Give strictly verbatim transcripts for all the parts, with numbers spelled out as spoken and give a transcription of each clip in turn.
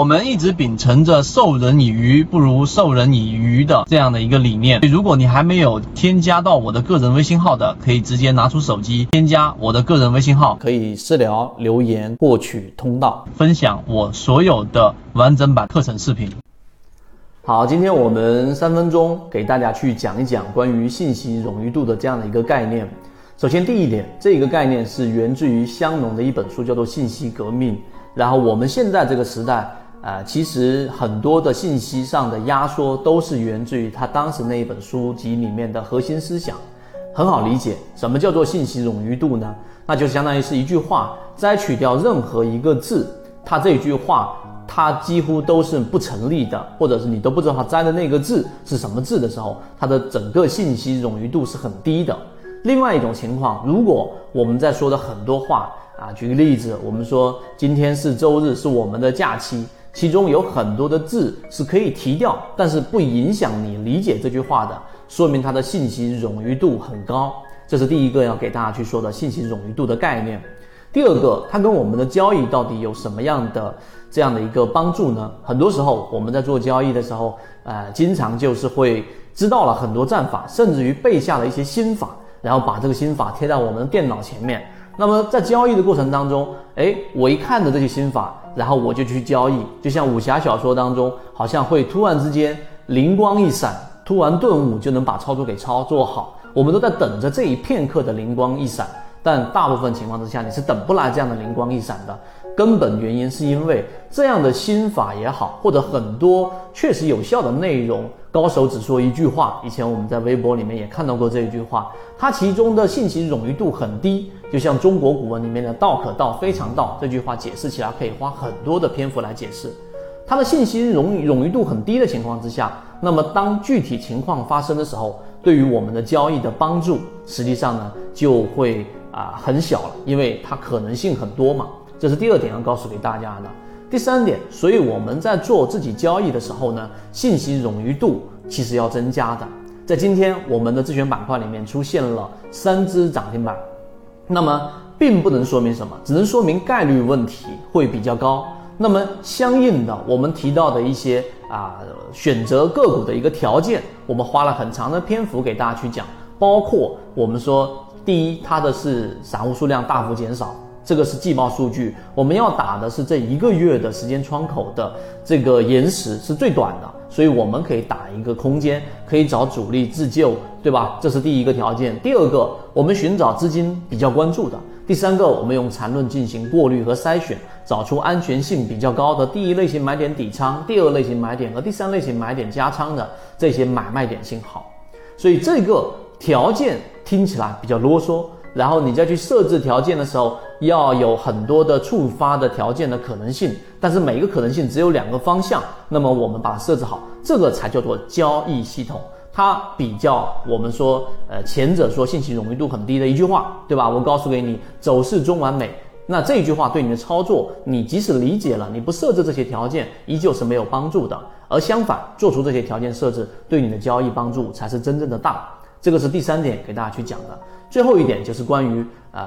我们一直秉承着授人以鱼不如授人以渔的这样的一个理念。如果你还没有添加到我的个人微信号的，可以直接拿出手机添加我的个人微信号，可以私聊留言获取通道，分享我所有的完整版课程视频。好，今天我们三分钟给大家去讲一讲关于信息冗余度的这样的一个概念。首先第一点，这个概念是源自于香农的一本书，叫做《信息革命》。然后我们现在这个时代啊、呃，其实很多的信息上的压缩都是源自于他当时那一本书籍里面的核心思想。很好理解，什么叫做信息冗余度呢？那就相当于是一句话摘取掉任何一个字，他这句话它几乎都是不成立的，或者是你都不知道它摘的那个字是什么字的时候，它的整个信息冗余度是很低的。另外一种情况，如果我们在说的很多话啊，举个例子，我们说今天是周日，是我们的假期，其中有很多的字是可以提掉，但是不影响你理解这句话的，说明它的信息冗余度很高。这是第一个要给大家去说的信息冗余度的概念。第二个，它跟我们的交易到底有什么样的这样的一个帮助呢？很多时候我们在做交易的时候，呃，经常就是会知道了很多战法，甚至于背下了一些心法，然后把这个心法贴在我们的电脑前面。那么在交易的过程当中，诶，我一看着这些心法，然后我就去交易，就像武侠小说当中，好像会突然之间灵光一闪，突然顿悟，就能把操作给操作好。我们都在等着这一片刻的灵光一闪。但大部分情况之下，你是等不来这样的灵光一闪的。根本原因是因为这样的心法也好，或者很多确实有效的内容，高手只说一句话，以前我们在微博里面也看到过这一句话，它其中的信息冗余度很低。就像中国古文里面的道可道非常道，这句话解释起来可以花很多的篇幅来解释。它的信息冗余度很低的情况之下，那么当具体情况发生的时候，对于我们的交易的帮助实际上呢就会啊、呃、很小了，因为它可能性很多嘛。这是第二点要告诉给大家的。第三点，所以我们在做自己交易的时候呢，信息冗余度其实要增加的。在今天我们的自选板块里面出现了三只涨停板，那么并不能说明什么，只能说明概率问题会比较高。那么相应的，我们提到的一些啊、呃、选择个股的一个条件，我们花了很长的篇幅给大家去讲，包括我们说第一，它的是散户数量大幅减少，这个是季报数据，我们要打的是这一个月的时间窗口的这个延时是最短的，所以我们可以打一个空间，可以找主力自救，对吧？这是第一个条件。第二个，我们寻找资金比较关注的。第三个，我们用缠论进行过滤和筛选，找出安全性比较高的第一类型买点底仓，第二类型买点和第三类型买点加仓的这些买卖点信号。所以这个条件听起来比较啰嗦，然后你再去设置条件的时候，要有很多的触发的条件的可能性，但是每一个可能性只有两个方向，那么我们把它设置好，这个才叫做交易系统。它比较我们说呃前者说信息冗余度很低的一句话，对吧？我告诉给你走势中完美，那这一句话对你的操作，你即使理解了，你不设置这些条件依旧是没有帮助的。而相反，做出这些条件设置，对你的交易帮助才是真正的大。这个是第三点给大家去讲的。最后一点就是关于呃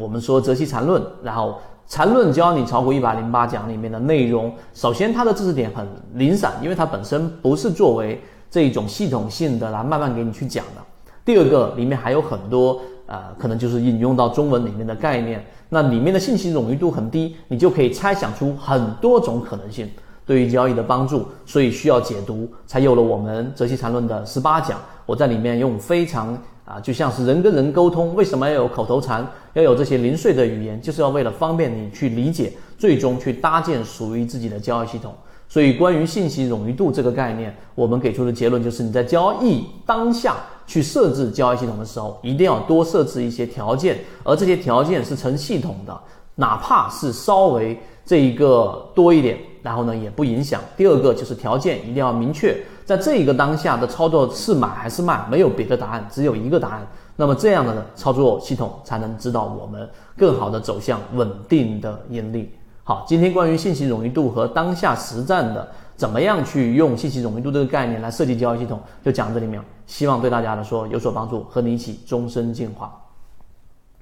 我们说泽西缠论，然后缠论教你炒股一百零八讲里面的内容，首先它的知识点很零散，因为它本身不是作为这一种系统性的来慢慢给你去讲的。第二个，里面还有很多呃可能就是引用到中文里面的概念，那里面的信息冗余度很低，你就可以猜想出很多种可能性对于交易的帮助，所以需要解读，才有了我们泽西缠论的十八讲。我在里面用非常啊，就像是人跟人沟通，为什么要有口头禅，要有这些零碎的语言，就是要为了方便你去理解，最终去搭建属于自己的交易系统。所以关于信息冗余度这个概念，我们给出的结论就是你在交易当下去设置交易系统的时候，一定要多设置一些条件，而这些条件是成系统的，哪怕是稍微这一个多一点，然后呢也不影响。第二个就是条件一定要明确，在这一个当下的操作是买还是卖，没有别的答案，只有一个答案，那么这样的操作系统才能指导我们更好的走向稳定的盈利。好，今天关于信息冗余度和当下实战的怎么样去用信息冗余度这个概念来设计交易系统就讲这里面，希望对大家来说有所帮助，和你一起终身进化。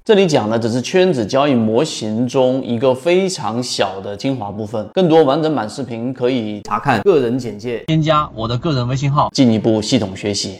这里讲的只是圈子交易模型中一个非常小的精华部分，更多完整版视频可以查看个人简介，添加我的个人微信号，进一步系统学习。